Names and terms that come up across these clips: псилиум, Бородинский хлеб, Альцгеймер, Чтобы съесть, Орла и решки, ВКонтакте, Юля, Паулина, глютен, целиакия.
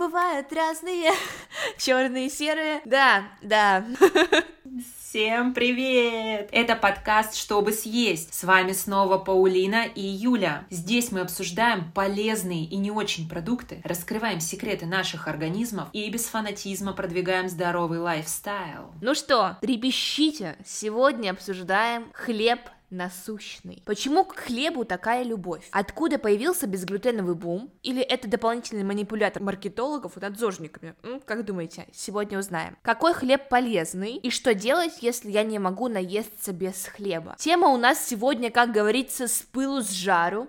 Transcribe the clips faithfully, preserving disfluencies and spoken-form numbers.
бывают разные, черные, серые, да, да. Всем привет! Это подкаст «Чтобы съесть». С вами снова Паулина и Юля. Здесь мы обсуждаем полезные и не очень продукты, раскрываем секреты наших организмов и без фанатизма продвигаем здоровый лайфстайл. Ну что, трепещите! Сегодня обсуждаем хлеб насущный. Почему к хлебу такая любовь? Откуда появился безглютеновый бум? Или это дополнительный манипулятор маркетологов и надзорниками? Как думаете? Сегодня узнаем. Какой хлеб полезный? И что делать, если я не могу наесться без хлеба? Тема у нас сегодня, как говорится, с пылу с жару.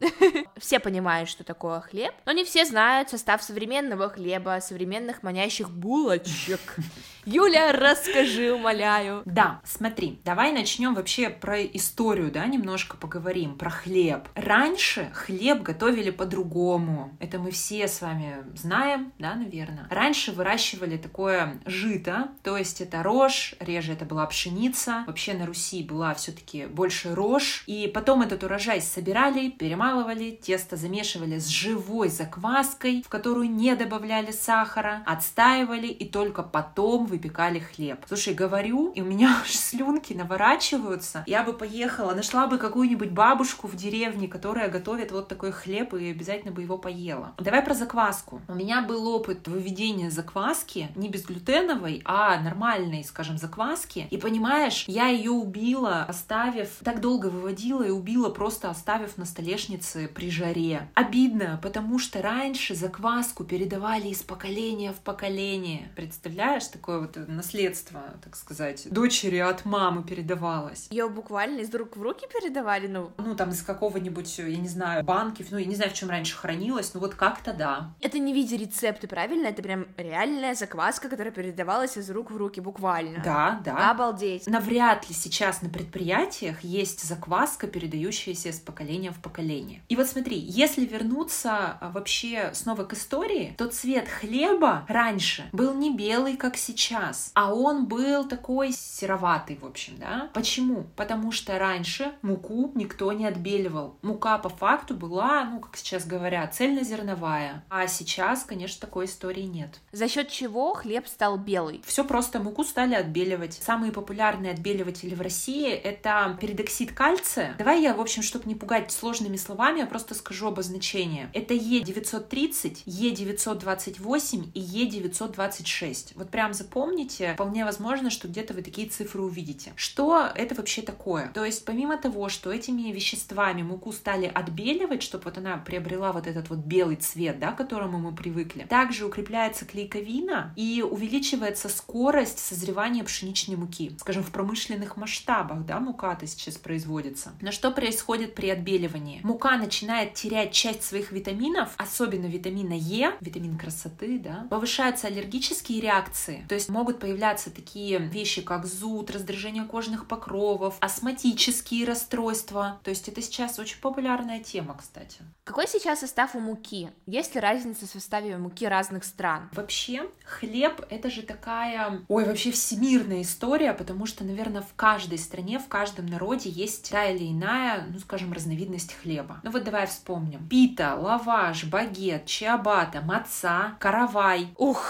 Все понимают, что такое хлеб, но не все знают состав современного хлеба, современных манящих булочек. Юля, расскажи, умоляю. Да, смотри, давай начнем вообще про историю, да, немножко поговорим про хлеб. Раньше хлеб готовили по-другому. Это мы все с вами знаем, да, наверное. Раньше выращивали такое жито, то есть это рожь, реже это была пшеница. Вообще на Руси была все-таки больше рожь. И потом этот урожай собирали, перемалывали, тесто замешивали с живой закваской, в которую не добавляли сахара, отстаивали и только потом выпекали хлеб. Слушай, говорю, и у меня аж слюнки наворачиваются. Я бы поехала нашла бы какую-нибудь бабушку в деревне, которая готовит вот такой хлеб, и обязательно бы его поела. Давай про закваску. У меня был опыт выведения закваски, не безглютеновой, а нормальной, скажем, закваски. И понимаешь, я ее убила, оставив... Так долго выводила и убила, просто оставив на столешнице при жаре. Обидно, потому что раньше закваску передавали из поколения в поколение. Представляешь, такое вот наследство, так сказать, дочери от мамы передавалось. Я буквально из рук в руки передавали, ну... Ну, там, из какого-нибудь, я не знаю, банки, ну, я не знаю, в чем раньше хранилось, но вот как-то да. Это не в виде рецепта, правильно? Это прям реальная закваска, которая передавалась из рук в руки, буквально. Да, да. Обалдеть. Навряд ли сейчас на предприятиях есть закваска, передающаяся из поколения в поколение. И вот смотри, если вернуться вообще снова к истории, то цвет хлеба раньше был не белый, как сейчас, а он был такой сероватый, в общем, да? Почему? Потому что раньше муку никто не отбеливал. Мука по факту была, ну, как сейчас говорят, цельнозерновая. А сейчас, конечно, такой истории нет. За счет чего хлеб стал белый? Все просто, муку стали отбеливать. Самые популярные отбеливатели в России — это передоксид кальция. Давай я, в общем, чтобы не пугать сложными словами, я просто скажу обозначение. Это Е девятьсот тридцать, Е девятьсот двадцать восемь и Е девятьсот двадцать шесть. Вот прям запомните, вполне возможно, что где-то вы такие цифры увидите. Что это вообще такое? То есть помимо того, что этими веществами муку стали отбеливать, чтобы вот она приобрела вот этот вот белый цвет, да, к которому мы привыкли, также укрепляется клейковина и увеличивается скорость созревания пшеничной муки. Скажем, в промышленных масштабах, да, мука-то сейчас производится. Но что происходит при отбеливании? Мука начинает терять часть своих витаминов, особенно витамина Е, витамин красоты, да. Повышаются аллергические реакции, то есть могут появляться такие вещи, как зуд, раздражение кожных покровов, астматизм, астматические расстройства. То есть это сейчас очень популярная тема, кстати. Какой сейчас состав у муки? Есть ли разница в составе муки разных стран? Вообще, хлеб — это же такая... Ой, вообще всемирная история, потому что, наверное, в каждой стране, в каждом народе есть та или иная, ну, скажем, разновидность хлеба. Ну вот давай вспомним. Пита, лаваш, багет, чиабатта, маца, каравай. Ух!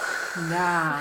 Да!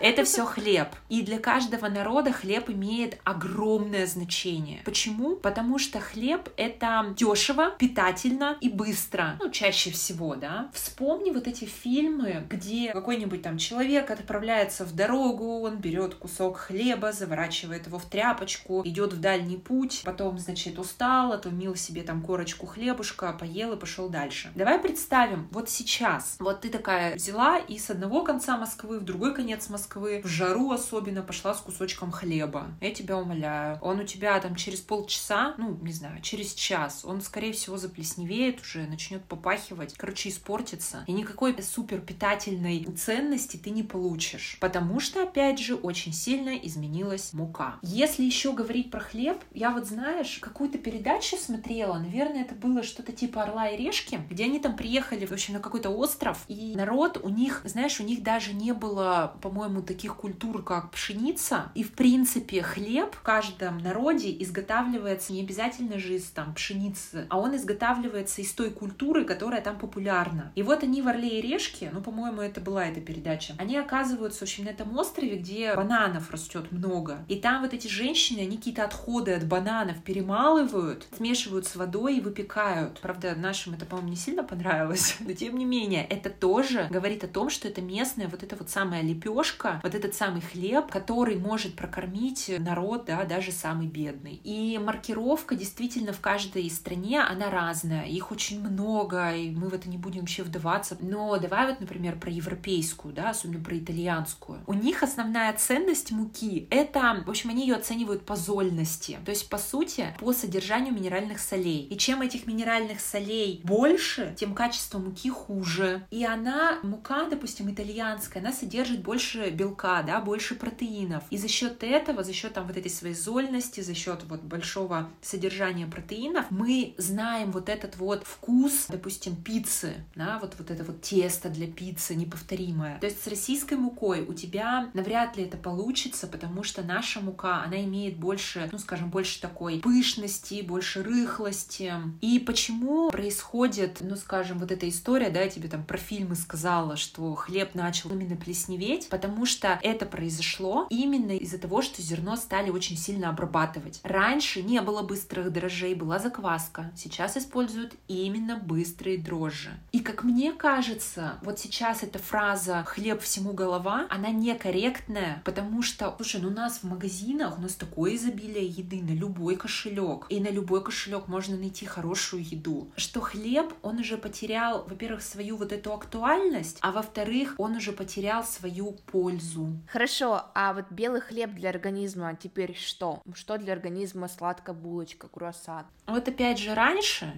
Это все хлеб. И для каждого народа хлеб имеет огромное значение. Почему? Потому что хлеб — это дешево, питательно и быстро. Ну, чаще всего, да. Вспомни вот эти фильмы, где какой-нибудь там человек отправляется в дорогу, он берет кусок хлеба, заворачивает его в тряпочку, идет в дальний путь, потом, значит, устал, отумил себе там корочку хлебушка, поел и пошел дальше. Давай представим, вот сейчас, вот ты такая взяла и с одного конца Москвы в другой конец Москвы, в жару особенно, пошла с кусочком хлеба. Я тебя умоляю, он у тебя там через полчаса, ну, не знаю, через час, он, скорее всего, заплесневеет уже, начнет попахивать, короче, испортится. И никакой суперпитательной ценности ты не получишь, потому что, опять же, очень сильно изменилась мука. Если еще говорить про хлеб, я вот, знаешь, какую-то передачу смотрела, наверное, это было что-то типа «Орла и решки», где они там приехали, в общем, на какой-то остров, и народ у них, знаешь, у них даже не было, по-моему, то таких культур, как пшеница. И, в принципе, хлеб в каждом народе изготавливается не обязательно же из там, пшеницы, а он изготавливается из той культуры, которая там популярна. И вот они в «Орле и решке», ну, по-моему, это была эта передача, они оказываются, в общем, на этом острове, где бананов растет много. И там вот эти женщины, они какие-то отходы от бананов перемалывают, смешивают с водой и выпекают. Правда, нашим это, по-моему, не сильно понравилось, но тем не менее, это тоже говорит о том, что это местная вот эта вот самая лепешка, вот этот самый хлеб, который может прокормить народ, да, даже самый бедный. И маркировка действительно в каждой стране, она разная, их очень много, и мы в это не будем вообще вдаваться. Но давай вот, например, про европейскую, да, особенно про итальянскую. У них основная ценность муки — это, в общем, они ее оценивают по зольности, то есть, по сути, по содержанию минеральных солей. И чем этих минеральных солей больше, тем качество муки хуже. И она, мука, допустим, итальянская, она содержит больше белка, да, больше протеинов. И за счет этого, за счет там вот этой своей зольности, за счет вот большого содержания протеинов, мы знаем вот этот вот вкус, допустим, пиццы, да, вот, вот это вот тесто для пиццы неповторимое. То есть с российской мукой у тебя навряд ли это получится, потому что наша мука, она имеет больше, ну, скажем, больше такой пышности, больше рыхлости. И почему происходит, ну, скажем, вот эта история, да, я тебе там про фильмы сказала, что хлеб начал именно плесневеть, потому что это произошло именно из-за того, что зерно стали очень сильно обрабатывать. Раньше не было быстрых дрожжей, была закваска. Сейчас используют именно быстрые дрожжи. И, как мне кажется, вот сейчас эта фраза «хлеб всему голова», она некорректная, потому что, слушай, ну у нас в магазинах, у нас такое изобилие еды на любой кошелек, и на любой кошелек можно найти хорошую еду, что хлеб, он уже потерял, во-первых, свою вот эту актуальность, а во-вторых, он уже потерял свою пользу. Хорошо, а вот белый хлеб для организма, а теперь что? Что для организма сладкая булочка, круассан? Вот опять же раньше,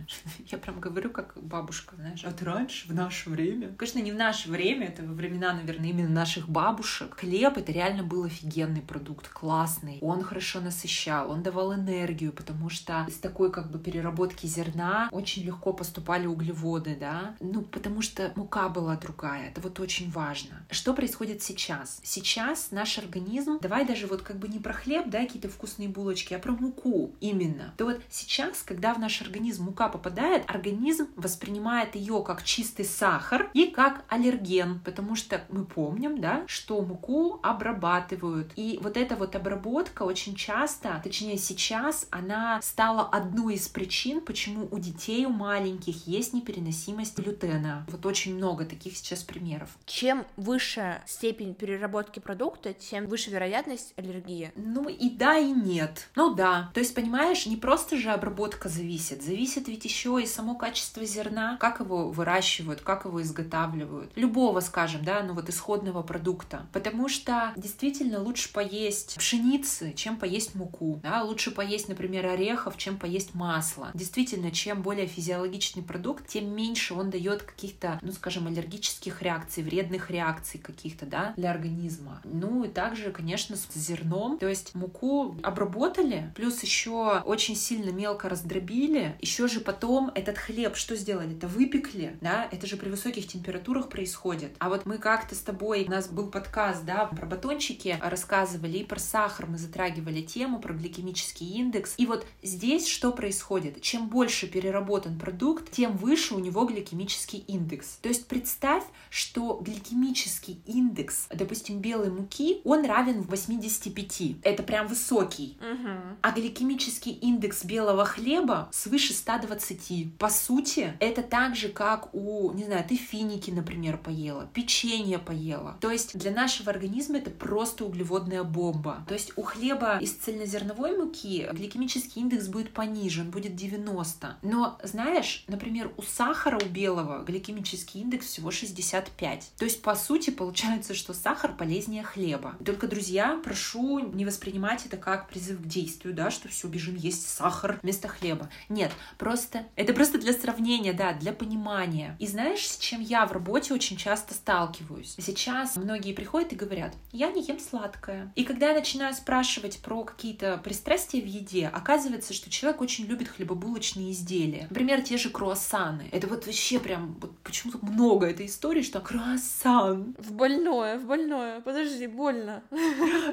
я прям говорю как бабушка, знаешь, от раньше, в наше время. Конечно, не в наше время, это во времена, наверное, именно наших бабушек. Хлеб — это реально был офигенный продукт, классный. Он хорошо насыщал, он давал энергию, потому что с такой как бы переработки зерна очень легко поступали углеводы, да? Ну, потому что мука была другая, это вот очень важно. Что происходит сейчас? Сейчас наш организм, давай даже вот как бы не про хлеб, да, какие-то вкусные булочки, а про муку именно. То вот сейчас, когда в наш организм мука попадает, организм воспринимает ее как чистый сахар и как аллерген, потому что мы помним, да, что муку обрабатывают. И вот эта вот обработка очень часто, точнее сейчас, она стала одной из причин, почему у детей, у маленьких есть непереносимость глютена. Вот очень много таких сейчас примеров. Чем выше степень переработки продукта, тем выше вероятность аллергии. Ну и да, и нет. Ну да. То есть, понимаешь, не просто же обработка зависит. Зависит ведь еще и само качество зерна, как его выращивают, как его изготавливают. Любого, скажем, да, ну вот исходного продукта. Потому что действительно лучше поесть пшеницы, чем поесть муку. Да? Лучше поесть, например, орехов, чем поесть масло. Действительно, чем более физиологичный продукт, тем меньше он дает каких-то, ну скажем, аллергических реакций, вредных реакций каких-то, да, для организма. Ну и также, конечно, с зерном. То есть муку обработали, плюс еще очень сильно мелко раздробили. Еще же потом этот хлеб что сделали? Это выпекли, да? Это же при высоких температурах происходит. А вот мы как-то с тобой, у нас был подкаст, да, про батончики рассказывали, и про сахар мы затрагивали тему, про гликемический индекс. И вот здесь что происходит? Чем больше переработан продукт, тем выше у него гликемический индекс. То есть представь, что гликемический индекс, допустим, белой муки, он равен восемьдесят пять. Это прям высокий. Угу. А гликемический индекс белого хлеба свыше ста двадцати. По сути, это так же, как у, не знаю, ты финики, например, поела, печенье поела. То есть для нашего организма это просто углеводная бомба. То есть у хлеба из цельнозерновой муки гликемический индекс будет пониже, он будет девяносто. Но знаешь, например, у сахара, у белого, гликемический индекс всего шестьдесят пять. То есть по сути получается, что сахар полезнее хлеба. Только, друзья, прошу не воспринимать это как призыв к действию, да, что все, бежим есть сахар вместо хлеба. Нет, просто это просто для сравнения, да, для понимания. И знаешь, с чем я в работе очень часто сталкиваюсь? Сейчас многие приходят и говорят: я не ем сладкое. И когда я начинаю спрашивать про какие-то пристрастия в еде, оказывается, что человек очень любит хлебобулочные изделия. Например, те же круассаны. Это вот вообще прям вот почему-то много этой истории, что круассан. В больное, в больное. остальное. Подожди, больно.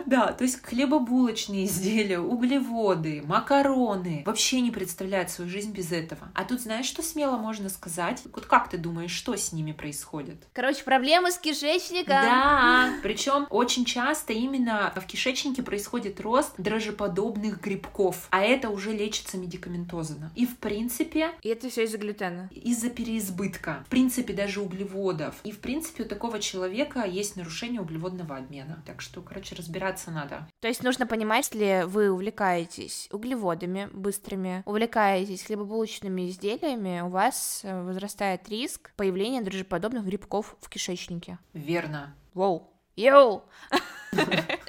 Да, то есть хлебобулочные изделия, углеводы, макароны. Вообще не представляют свою жизнь без этого. А тут знаешь, что смело можно сказать? Вот как ты думаешь, что с ними происходит? Короче, проблемы с кишечником. Да, причем очень часто именно в кишечнике происходит рост дрожжеподобных грибков. А это уже лечится медикаментозно. И в принципе... И это все из-за глютена. Из-за переизбытка. В принципе, даже углеводов. И в принципе, у такого человека есть нарушение углеводного обмена. Так что, короче, разбираться надо. То есть нужно понимать, если вы увлекаетесь углеводами быстрыми, увлекаетесь хлебобулочными изделиями, у вас возрастает риск появления дрожжеподобных грибков в кишечнике. Верно. Воу. Йоу!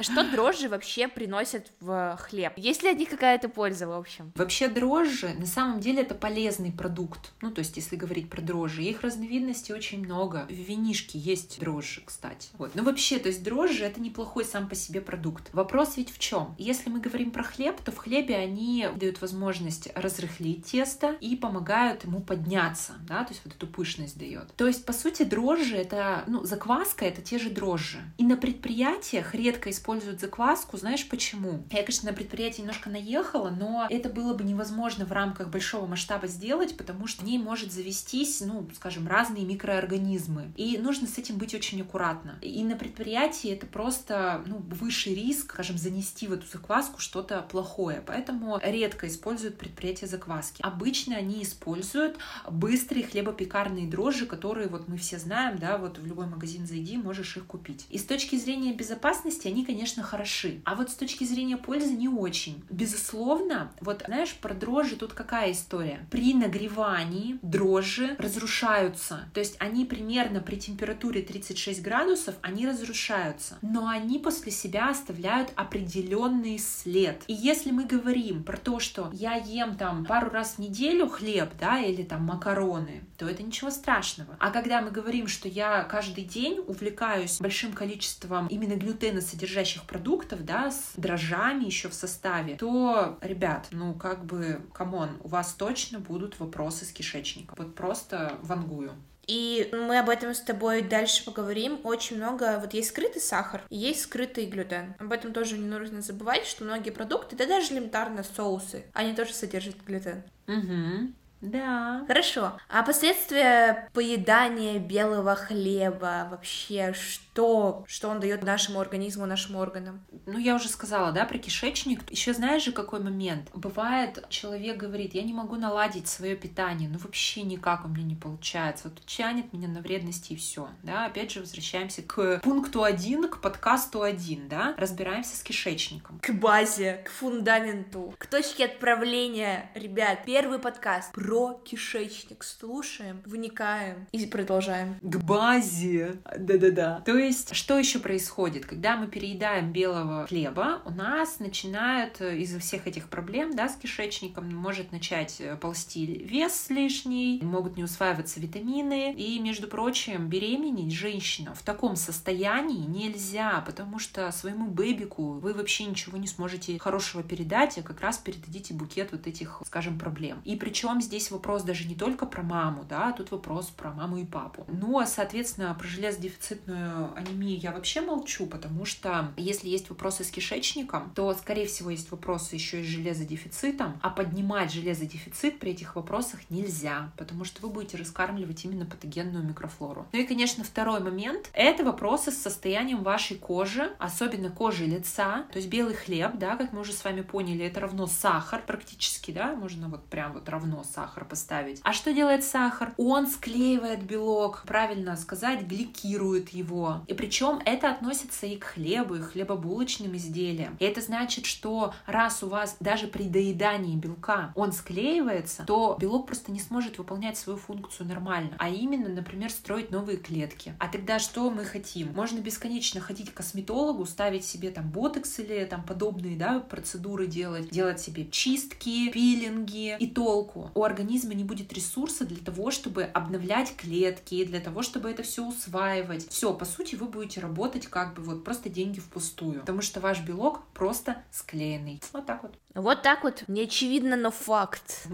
Что дрожжи вообще приносят в хлеб? Есть ли от них какая-то польза, в общем? Вообще дрожжи, на самом деле, это полезный продукт. Ну, то есть, если говорить про дрожжи, их разновидностей очень много. В винишке есть дрожжи, кстати. Вот. Но вообще, то есть, дрожжи — это неплохой сам по себе продукт. Вопрос ведь в чем? Если мы говорим про хлеб, то в хлебе они дают возможность разрыхлить тесто и помогают ему подняться, да, то есть, вот эту пышность дает. То есть, по сути, дрожжи — это, ну, закваска — это те же дрожжи. И на предприятиях редко используют закваску, знаешь почему? Я, конечно, на предприятии немножко наехала, но это было бы невозможно в рамках большого масштаба сделать, потому что в ней может завестись, ну, скажем, разные микроорганизмы. И нужно с этим быть очень аккуратно. И на предприятии это просто, ну, высший риск, скажем, занести в эту закваску что-то плохое. Поэтому редко используют предприятия закваски. Обычно они используют быстрые хлебопекарные дрожжи, которые вот мы все знаем, да, вот в любой магазин зайди, можешь их купить. И с точки зрения безопасности они, конечно, хороши. А вот с точки зрения пользы не очень. Безусловно, вот знаешь, про дрожжи тут какая история? При нагревании дрожжи разрушаются. То есть они примерно при температуре тридцать шесть градусов, они разрушаются. Но они после себя оставляют определенный след. И если мы говорим про то, что я ем там пару раз в неделю хлеб, да, или там макароны, то это ничего страшного. А когда мы говорим, что я каждый день увлекаюсь большим количеством именно глютеносодержащих продуктов, да, с дрожжами еще в составе, то, ребят, ну как бы, камон, у вас точно будут вопросы с кишечником. Вот просто вангую. И мы об этом с тобой дальше поговорим. Очень много... Вот есть скрытый сахар, есть скрытый глютен. Об этом тоже не нужно забывать, что многие продукты, да даже элементарно соусы, они тоже содержат глютен. Угу. Да. Хорошо. А последствия поедания белого хлеба вообще, что, что он дает нашему организму, нашим органам? Ну, я уже сказала, да, про кишечник. Еще знаешь же, какой момент? Бывает, человек говорит, я не могу наладить свое питание, ну, вообще никак у меня не получается. Вот тянет меня на вредности и все, да. Опять же, возвращаемся к пункту один, к подкасту один, да. Разбираемся с кишечником. К базе, к фундаменту, к точке отправления, ребят. Первый подкаст про кишечник. Слушаем, вникаем и продолжаем. К базе. Да-да-да. То есть, что еще происходит? Когда мы переедаем белого хлеба, у нас начинают из-за всех этих проблем, да, с кишечником, может начать ползти вес лишний, могут не усваиваться витамины. И, между прочим, беременеть женщина в таком состоянии нельзя, потому что своему бэбику вы вообще ничего не сможете хорошего передать, а как раз передадите букет вот этих, скажем, проблем. И причем здесь Здесь вопрос даже не только про маму, да, тут вопрос про маму и папу. Ну, а, соответственно, про железодефицитную анемию я вообще молчу, потому что если есть вопросы с кишечником, то, скорее всего, есть вопросы еще и с железодефицитом, а поднимать железодефицит при этих вопросах нельзя, потому что вы будете раскармливать именно патогенную микрофлору. Ну и, конечно, второй момент — это вопросы с состоянием вашей кожи, особенно кожи лица, то есть белый хлеб, да, как мы уже с вами поняли, это равно сахар практически, да, можно вот прям вот равно сахар. Сахар поставить. А что делает сахар? Он склеивает белок, правильно сказать, гликирует его. И причем это относится и к хлебу, и к хлебобулочным изделиям. И это значит, что раз у вас даже при доедании белка он склеивается, то белок просто не сможет выполнять свою функцию нормально, а именно, например, строить новые клетки. А тогда что мы хотим? Можно бесконечно ходить к косметологу, ставить себе там ботокс или там подобные, да, процедуры делать, делать себе чистки, пилинги, и толку. У организма не будет ресурса для того, чтобы обновлять клетки, для того, чтобы это все усваивать. Все, по сути, вы будете работать как бы вот просто деньги впустую, потому что ваш белок просто склеенный. Вот так вот. Вот так вот. Неочевидно, но факт.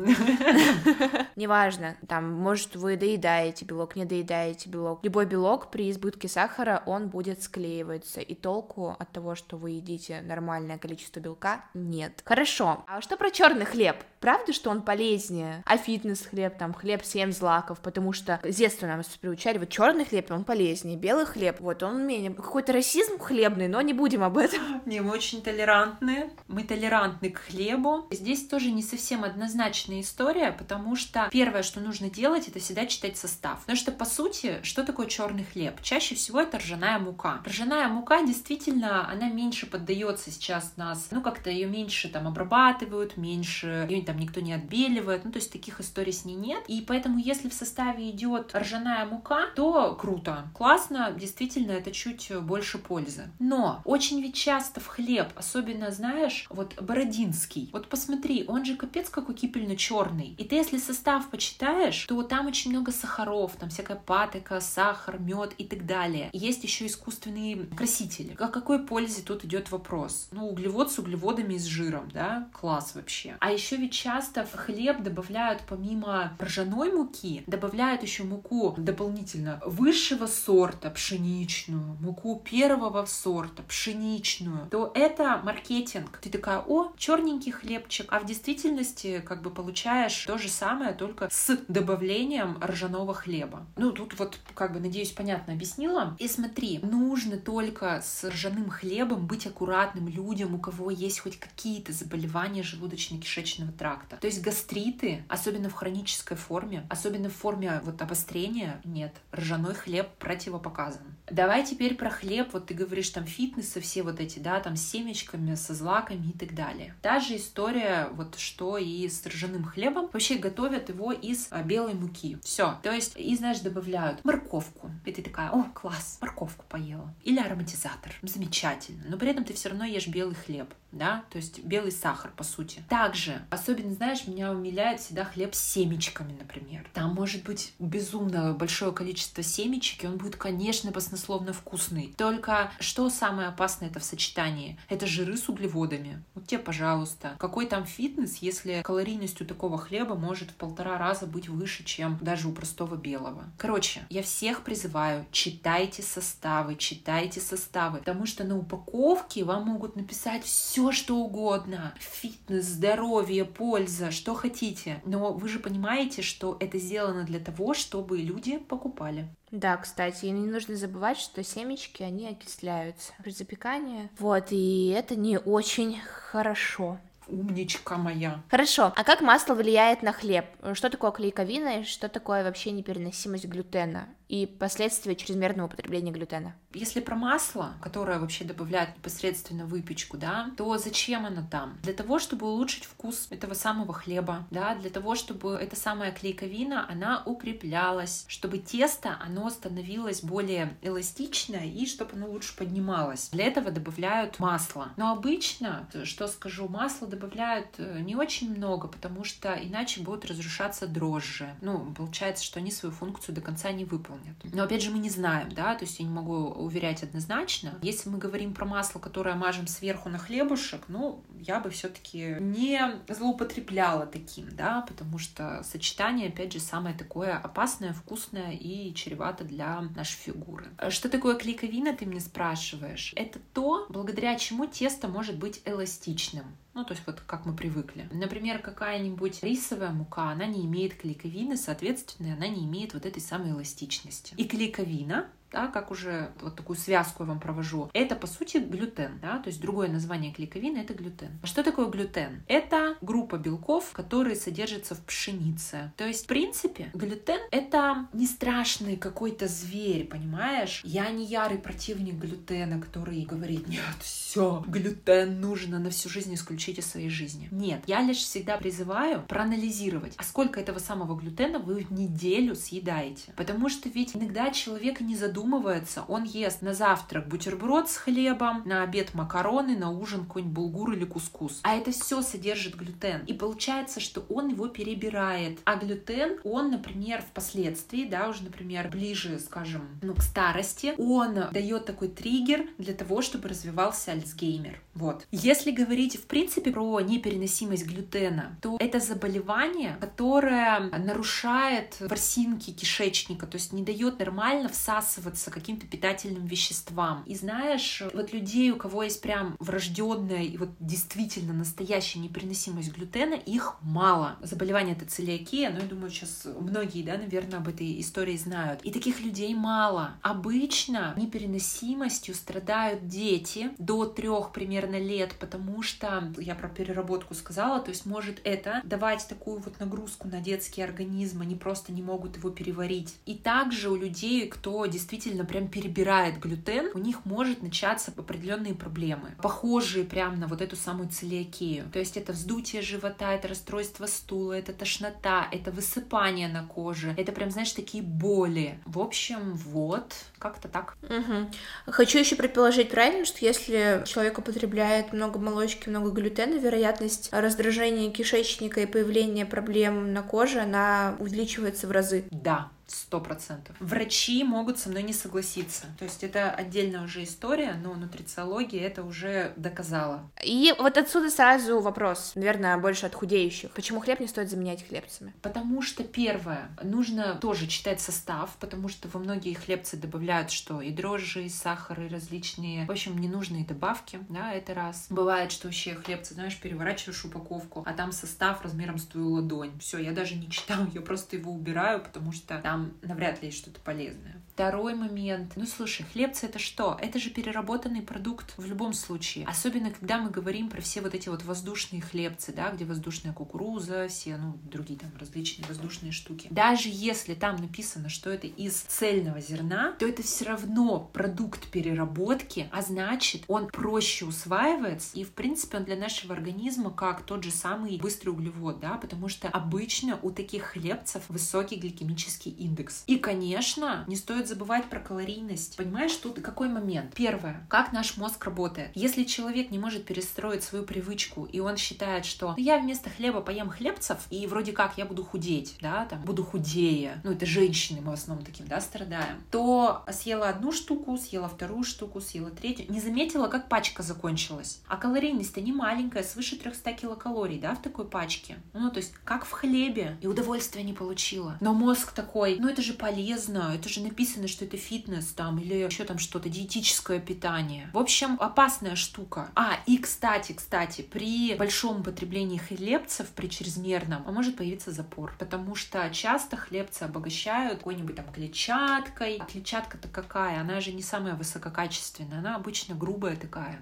Неважно, там, может, вы доедаете белок, не доедаете белок. Любой белок при избытке сахара, он будет склеиваться, и толку от того, что вы едите нормальное количество белка, нет. Хорошо, а что про черный хлеб? Правда, что он полезнее? А фитнес-хлеб, там, хлеб семь злаков, потому что с детства нам приучали, вот черный хлеб, он полезнее, белый хлеб, вот он менее. Какой-то расизм хлебный, но не будем об этом. Не, мы очень толерантны, мы толерантны к хлебу. Здесь тоже не совсем однозначная история, потому что первое, что нужно делать, это всегда читать состав. Потому что, по сути, что такое черный хлеб? Чаще всего это ржаная мука. Ржаная мука, действительно, она меньше поддается сейчас нас, ну, как-то ее меньше там обрабатывают, меньше ее там никто не отбеливает, ну, то есть таких историй с ней нет. И поэтому, если в составе идет ржаная мука, то круто, классно, действительно, это чуть больше пользы. Но очень ведь часто в хлеб, особенно, знаешь, вот бородинский, вот посмотри, он же капец какой кипельно-черный. И ты, если состав почитаешь, то там очень много сахаров, там всякая патока, сахар, мед и так далее. И есть еще искусственные красители. О какой пользе тут идет вопрос? Ну, углевод с углеводами и с жиром, да? Класс вообще. А еще ведь часто в хлеб добавляют помимо ржаной муки, добавляют еще муку дополнительно высшего сорта, пшеничную, муку первого сорта, пшеничную. То это маркетинг. Ты такая, о, черненький хлебчик. А в действительности как бы получаешь то же самое, только с добавлением ржаного хлеба. Ну, тут вот как бы, надеюсь, понятно объяснила. И смотри, нужно только с ржаным хлебом быть аккуратным людям, у кого есть хоть какие-то заболевания желудочно-кишечного тракта. То есть гастриты, особенно в хронической форме, особенно в форме вот обострения, нет, ржаной хлеб противопоказан. Давай теперь про хлеб. Вот ты говоришь, там фитнесы все вот эти, да, там с семечками, со злаками и так далее. Та же история, вот что и с ржаным хлебом. Вообще готовят его из белой муки. Все. То есть, и, знаешь, добавляют морковку. И ты такая, о, класс, морковку поела. Или ароматизатор. Замечательно. Но при этом ты все равно ешь белый хлеб, да? То есть белый сахар, по сути. Также, особенно, знаешь, меня умиляет всегда хлеб с семечками, например. Там может быть безумно большое количество семечек, и он будет, конечно, баснословно вкусный. Только что самое опасное это в сочетании? Это жиры с углеводами. Вот тебе, пожалуйста. Какой там фитнес, если калорийность у такого хлеба может в полтора раза быть выше, чем даже у простого белого? Короче, я всех призываю, читайте составы, читайте составы, потому что на упаковке вам могут написать все, что угодно. Фитнес, здоровье, польза, что хотите. Но вы же понимаете, что это сделано для того, чтобы люди покупали. Да, кстати, и не нужно забывать, что семечки, они окисляются при запекании. Вот, и это не очень хорошо. Умничка моя. Хорошо, а как масло влияет на хлеб? Что такое клейковина и что такое вообще непереносимость глютена и последствия чрезмерного употребления глютена? Если про масло, которое вообще добавляют непосредственно в выпечку, да, то зачем оно там? Для того, чтобы улучшить вкус этого самого хлеба, да, для того, чтобы эта самая клейковина, она укреплялась, чтобы тесто, оно становилось более эластичное и чтобы оно лучше поднималось. Для этого добавляют масло. Но обычно, что скажу, масло добавляют не очень много, потому что иначе будут разрушаться дрожжи. Ну, получается, что они свою функцию до конца не выполнят. Но опять же мы не знаем, да, то есть я не могу уверять однозначно. Если мы говорим про масло, которое мажем сверху на хлебушек, ну, я бы все-таки не злоупотребляла таким, да, потому что сочетание, опять же, самое такое опасное, вкусное и чревато для нашей фигуры. Что такое клейковина, ты меня спрашиваешь? Это то, благодаря чему тесто может быть эластичным. Ну, то есть вот как мы привыкли. Например, какая-нибудь рисовая мука, она не имеет клейковины, соответственно, она не имеет вот этой самой эластичности. И клейковина, да, как уже вот такую связку я вам провожу, это, по сути, глютен, да, то есть другое название клейковины — это глютен. Что такое глютен? Это группа белков, которые содержатся в пшенице. То есть, в принципе, глютен — это не страшный какой-то зверь, понимаешь? Я не ярый противник глютена, который говорит, нет, все, глютен нужно на всю жизнь исключить из своей жизни. Нет, я лишь всегда призываю проанализировать, а сколько этого самого глютена вы в неделю съедаете. Потому что ведь иногда человек не задумывается задумывается, он ест на завтрак бутерброд с хлебом, на обед макароны, на ужин какой-нибудь булгур или кускус. А это все содержит глютен. И получается, что он его перебирает. А глютен, он, например, впоследствии, да, уже, например, ближе, скажем, ну, к старости, он дает такой триггер для того, чтобы развивался Альцгеймер. Вот. Если говорить, в принципе, про непереносимость глютена, то это заболевание, которое нарушает ворсинки кишечника, то есть не дает нормально всасываться каким-то питательным веществам. И знаешь, вот людей, у кого есть прям врожденная и вот действительно настоящая непереносимость глютена, их мало. Заболевание это целиакия, но я думаю, сейчас многие, да, наверное, об этой истории знают. И таких людей мало. Обычно непереносимостью страдают дети до трех примерно лет, потому что, я про переработку сказала, то есть может это давать такую вот нагрузку на детский организм, они просто не могут его переварить. И также у людей, кто действительно прям перебирает глютен, у них может начаться определенные проблемы, похожие прям на вот эту самую целиакию. То есть это вздутие живота, это расстройство стула, это тошнота, это высыпание на коже, это прям, знаешь, такие боли. В общем, вот, как-то так. Угу. Хочу еще предположить правильно, что если человек употребляет много молочки, много глютена, вероятность раздражения кишечника и появления проблем на коже, она увеличивается в разы. Да. Сто процентов. Врачи могут со мной не согласиться. То есть это отдельная уже история, но нутрициология это уже доказала. И вот отсюда сразу вопрос, наверное, больше от худеющих. Почему хлеб не стоит заменять хлебцами? Потому что, первое, нужно тоже читать состав, потому что во многие хлебцы добавляют, что и дрожжи, и сахар, и различные, в общем, ненужные добавки, да, это раз. Бывает, что вообще хлебцы, знаешь, переворачиваешь упаковку, а там состав размером с твою ладонь. Все, я даже не читаю, я просто его убираю, потому что там навряд ли есть что-то полезное. Второй момент. Ну, слушай, хлебцы это что? Это же переработанный продукт в любом случае. Особенно, когда мы говорим про все вот эти вот воздушные хлебцы, да, где воздушная кукуруза, все, ну, другие там различные воздушные штуки. Даже если там написано, что это из цельного зерна, то это все равно продукт переработки, а значит, он проще усваивается, и, в принципе, он для нашего организма как тот же самый быстрый углевод, да, потому что обычно у таких хлебцев высокий гликемический индекс. Индекс. И, конечно, не стоит забывать про калорийность. Понимаешь, тут какой момент? Первое. Как наш мозг работает? Если человек не может перестроить свою привычку, и он считает, что ну, я вместо хлеба поем хлебцев, и вроде как я буду худеть, да, там, буду худее, ну, это женщины, мы в основном таким, да, страдаем, то съела одну штуку, съела вторую штуку, съела третью, не заметила, как пачка закончилась. А калорийность-то не маленькая, свыше триста килокалорий, да, в такой пачке. Ну, то есть, как в хлебе, и удовольствия не получила. Но мозг такой... Ну, это же полезно, это же написано, что это фитнес там, или еще там что-то, диетическое питание. В общем, опасная штука. А, и, кстати, кстати, при большом потреблении хлебцев, при чрезмерном, может появиться запор, потому что часто хлебцы обогащают какой-нибудь там клетчаткой. А клетчатка-то какая? Она же не самая высококачественная, она обычно грубая такая.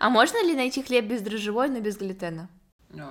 А можно ли найти хлеб бездрожжевой, но без глютена?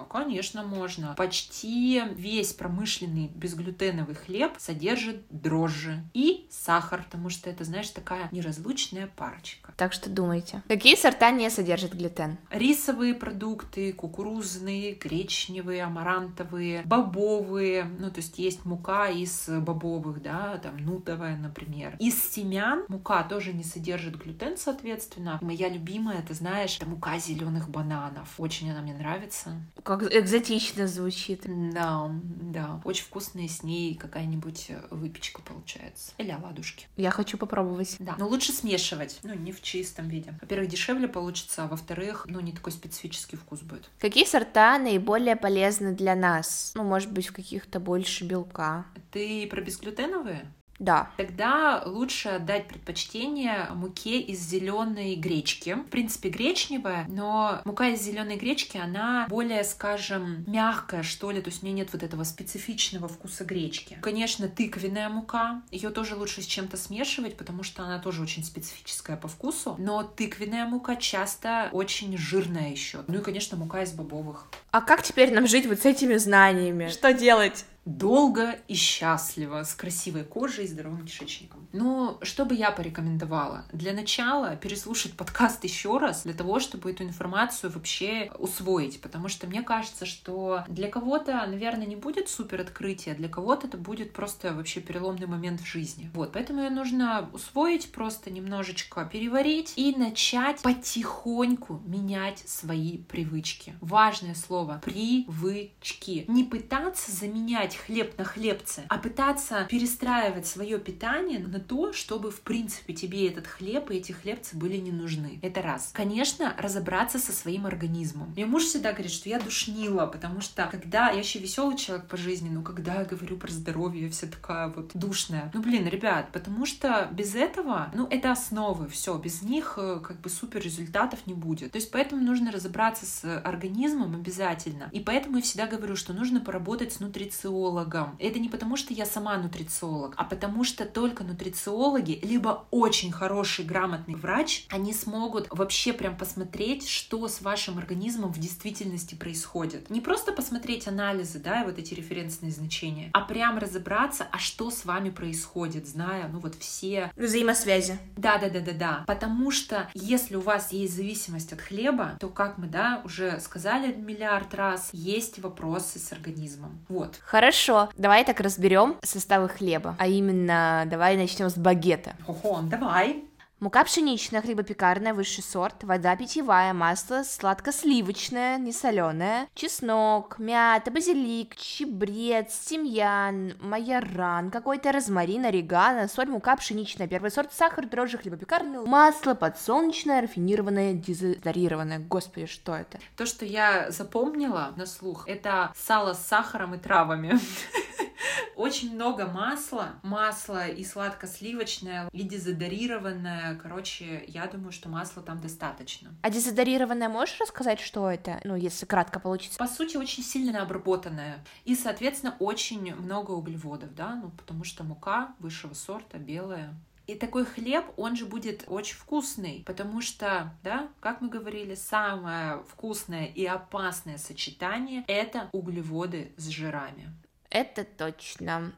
Конечно, можно. Почти весь промышленный безглютеновый хлеб содержит дрожжи и сахар, потому что это, знаешь, такая неразлучная парочка. Так что думайте. Какие сорта не содержат глютен? Рисовые продукты, кукурузные, гречневые, амарантовые, бобовые. Ну, то есть есть мука из бобовых, да, там, нутовая, например. Из семян мука тоже не содержит глютен, соответственно. Моя любимая, ты знаешь, это мука зеленых бананов. Очень она мне нравится. Как экзотично звучит. Да, да. Очень вкусная с ней какая-нибудь выпечка получается. Или оладушки. Я хочу попробовать. Да. Но лучше смешивать. Ну, не в чистом виде. Во-первых, дешевле получится, а во-вторых, ну, не такой специфический вкус будет. Какие сорта наиболее полезны для нас? Ну, может быть, в каких-то больше белка. Ты про безглютеновые? Да. Тогда лучше отдать предпочтение муке из зеленой гречки. В принципе, гречневая, но мука из зеленой гречки, она более, скажем, мягкая, что ли, то есть у нее нет вот этого специфичного вкуса гречки. Конечно, тыквенная мука, ее тоже лучше с чем-то смешивать, потому что она тоже очень специфическая по вкусу, но тыквенная мука часто очень жирная еще. Ну и, конечно, мука из бобовых. А как теперь нам жить вот с этими знаниями? Что делать? долго и счастливо, с красивой кожей и здоровым кишечником. Но что бы я порекомендовала? Для начала переслушать подкаст еще раз, для того, чтобы эту информацию вообще усвоить, потому что мне кажется, что для кого-то, наверное, не будет супер открытия, для кого-то это будет просто вообще переломный момент в жизни. Вот, поэтому ее нужно усвоить, просто немножечко переварить и начать потихоньку менять свои привычки. Важное слово — привычки. Не пытаться заменять хлеб на хлебце, а пытаться перестраивать свое питание на то, чтобы, в принципе, тебе этот хлеб и эти хлебцы были не нужны. Это раз. Конечно, разобраться со своим организмом. Мне муж всегда говорит, что я душнила, потому что когда... Я еще веселый человек по жизни, но когда я говорю про здоровье, я вся такая вот душная. Ну, блин, ребят, потому что без этого, ну, это основы, все, без них как бы супер результатов не будет. То есть поэтому нужно разобраться с организмом обязательно. И поэтому я всегда говорю, что нужно поработать с нутрициологом. Это не потому, что я сама нутрициолог, а потому что только нутрициологи, либо очень хороший, грамотный врач, они смогут вообще прям посмотреть, что с вашим организмом в действительности происходит. Не просто посмотреть анализы, да, и вот эти референсные значения, а прям разобраться, а что с вами происходит, зная, ну, вот все... Взаимосвязи. Да-да-да-да-да. Потому что если у вас есть зависимость от хлеба, то, как мы, да, уже сказали миллиард раз, есть вопросы с организмом. Вот. Хорошо. Давай так разберем составы хлеба. А именно, давай начнем с багета. Хо-хо, давай. Мука пшеничная, хлебопекарная, высший сорт, вода питьевая, масло сладкосливочное, несоленое, чеснок, мята, базилик, чебрец, тимьян, майоран, какой-то розмарин, орегано, соль, мука пшеничная, первый сорт, сахар, дрожжи, хлебопекарное, масло подсолнечное, рафинированное, дезодорированное. Господи, что это? То, что я запомнила на слух, это сало с сахаром и травами. Очень много масла, масло и сладкосливочное, и дезодорированное, короче, я думаю, что масла там достаточно. А дезодорированное можешь рассказать, что это? Ну, если кратко получится. По сути, очень сильно обработанное, и, соответственно, очень много углеводов, да, ну, потому что мука высшего сорта, белая. И такой хлеб, он же будет очень вкусный, потому что, да, как мы говорили, самое вкусное и опасное сочетание — это углеводы с жирами. Это точно.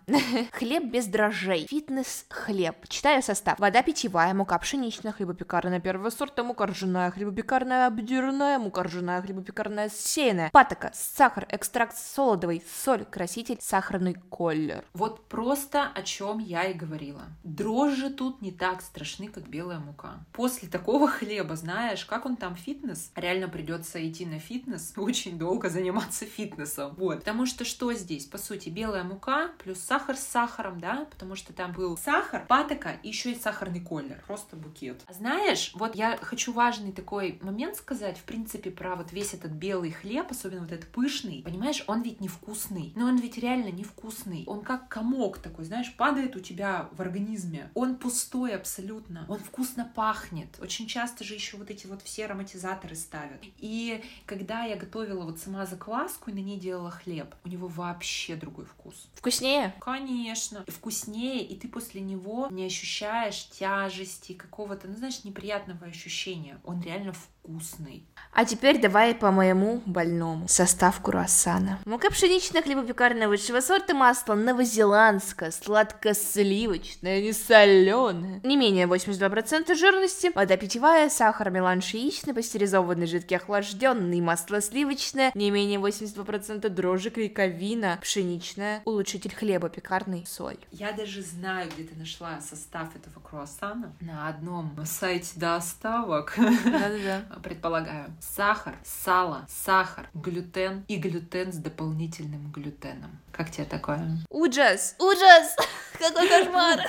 Хлеб без дрожжей. Фитнес-хлеб. Читаю состав. Вода питьевая, мука пшеничная, хлебопекарная первого сорта, мука ржаная, хлебопекарная обдирная, мука ржаная, хлебопекарная сеяная, патока, сахар, экстракт солодовый, соль, краситель, сахарный колер. Вот просто о чем я и говорила. Дрожжи тут не так страшны, как белая мука. После такого хлеба, знаешь, как он там фитнес? Реально придется идти на фитнес, очень долго заниматься фитнесом. Вот. Потому что что здесь? По сути, белая мука плюс сахар с сахаром, да, потому что там был сахар, патока и еще и сахарный колер, просто букет. Знаешь, вот я хочу важный такой момент сказать, в принципе, про вот весь этот белый хлеб, особенно вот этот пышный, понимаешь, он ведь невкусный, но он ведь реально невкусный, он как комок такой, знаешь, падает у тебя в организме, он пустой абсолютно, он вкусно пахнет, очень часто же еще вот эти вот все ароматизаторы ставят. И когда я готовила вот сама закваску и на ней делала хлеб, у него вообще другой вкус. Вкуснее? Конечно. Вкуснее, и ты после него не ощущаешь тяжести, какого-то, ну, знаешь, неприятного ощущения. Он реально вкусный. А теперь давай по моему больному. Состав круассана. Мука пшеничная, хлебопекарная высшего сорта, масло новозеландское, сладкосливочное, несоленое, не менее восемьдесят два процента жирности, вода питьевая, сахар, меланж яичный, пастеризованный, жидкий, охлажденный, масло сливочное, не менее восемьдесят два процента дрожжи, клейковина, пшеничная, улучшитель хлеба, пекарный, соль. Я даже знаю, где ты нашла состав этого круассана. На одном сайте доставок. Да-да-да. Предполагаю. Сахар, сало, сахар, глютен и глютен с дополнительным глютеном. Как тебе такое? Ужас! Ужас! Какой кошмар!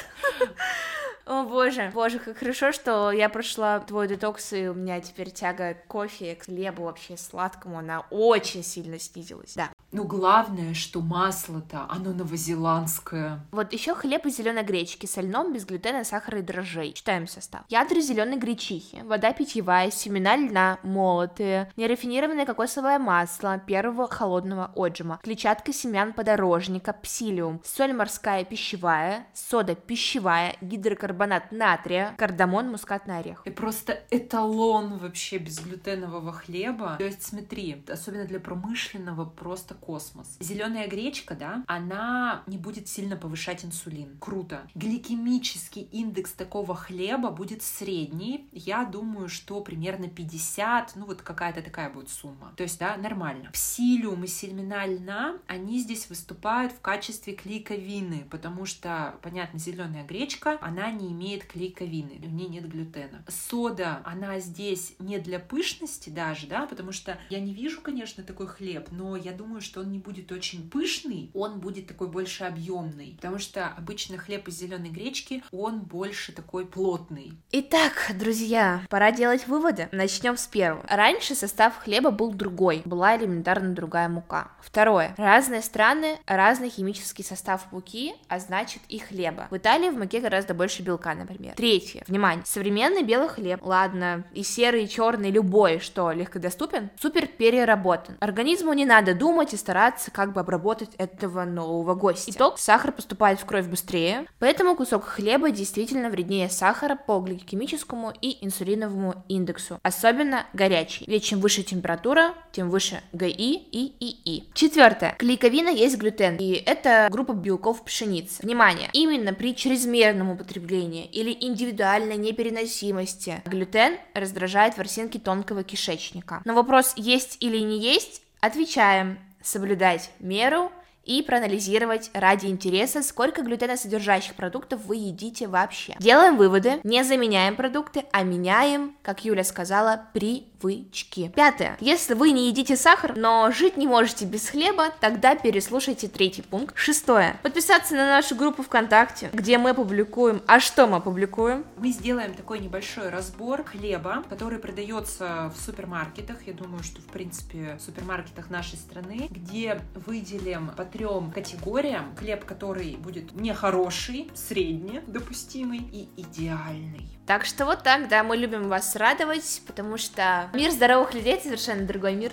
О боже, боже, как хорошо, что я прошла твой детокс, и у меня теперь тяга к кофе, к хлебу, вообще сладкому, она очень сильно снизилась, да. Ну, главное, что масло-то, оно новозеландское. Вот еще хлеб из зеленой гречки, с льном, без глютена, сахара и дрожжей. Читаем состав. Ядра зеленой гречихи, вода питьевая, семена льна, молотые, нерафинированное кокосовое масло первого холодного отжима, клетчатка семян подорожника, псилиум, соль морская пищевая, сода пищевая, гидрокарбонат натрия, кардамон, мускатный орех. И просто эталон вообще безглютенового хлеба. То есть смотри, особенно для промышленного, просто космос. Зеленая гречка, да, она не будет сильно повышать инсулин. Круто. Гликемический индекс такого хлеба будет средний. Я думаю, что примерно пятьдесят, ну вот какая-то такая будет сумма. То есть, да, нормально. Псилиум и семена льна, они здесь выступают в качестве клейковины, потому что, понятно, зеленая гречка, она не имеет клейковины, у нее нет глютена. Сода, она здесь не для пышности даже, да, потому что я не вижу, конечно, такой хлеб, но я думаю, что он не будет очень пышный, он будет такой больше объемный, потому что обычно хлеб из зеленой гречки, он больше такой плотный. Итак, друзья, пора делать выводы. Начнем с первого. Раньше состав хлеба был другой, была элементарно другая мука. Второе. Разные страны, разный химический состав муки, а значит и хлеба. В Италии в муке гораздо больше белка, например. Третье. Внимание. Современный белый хлеб, ладно, и серый, и черный, любой, что легкодоступен, супер переработан. Организму не надо думать и стараться, как бы обработать этого нового гостя. Итог. Сахар поступает в кровь быстрее, поэтому кусок хлеба действительно вреднее сахара по гликемическому и инсулиновому индексу, особенно горячий. Ведь чем выше температура, тем выше ГИ и ИИ. Четвертое. Клейковина есть глютен, и это группа белков пшеницы. Внимание! Именно при чрезмерном употреблении или индивидуальной непереносимости глютен раздражает ворсинки тонкого кишечника. На вопрос «есть или не есть?» отвечаем «соблюдать меру» и проанализировать ради интереса, сколько глютеносодержащих продуктов вы едите вообще. Делаем выводы, не заменяем продукты, а меняем, как Юля сказала, привычки. Пятое. Если вы не едите сахар, но жить не можете без хлеба, тогда переслушайте третий пункт. Шестое. Подписаться на нашу группу ВКонтакте, где мы публикуем... А что мы публикуем? Мы сделаем такой небольшой разбор хлеба, который продается в супермаркетах. Я думаю, что, в принципе, в супермаркетах нашей страны, где выделим... трем категориям хлеб, который будет нехороший, средний, допустимый и идеальный. Так что вот так, да, мы любим вас радовать, потому что мир здоровых людей — это совершенно другой мир.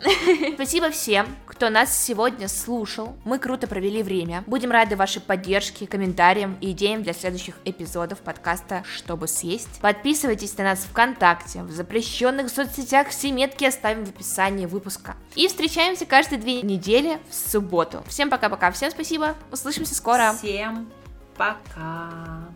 Спасибо всем, кто нас сегодня слушал. Мы круто провели время. Будем рады вашей поддержке, комментариям и идеям для следующих эпизодов подкаста «Чтобы съесть». Подписывайтесь на нас ВКонтакте, в запрещенных соцсетях, все метки оставим в описании выпуска. И встречаемся каждые две недели в субботу. Всем пока! Пока-пока. Всем спасибо. Услышимся скоро. Всем пока.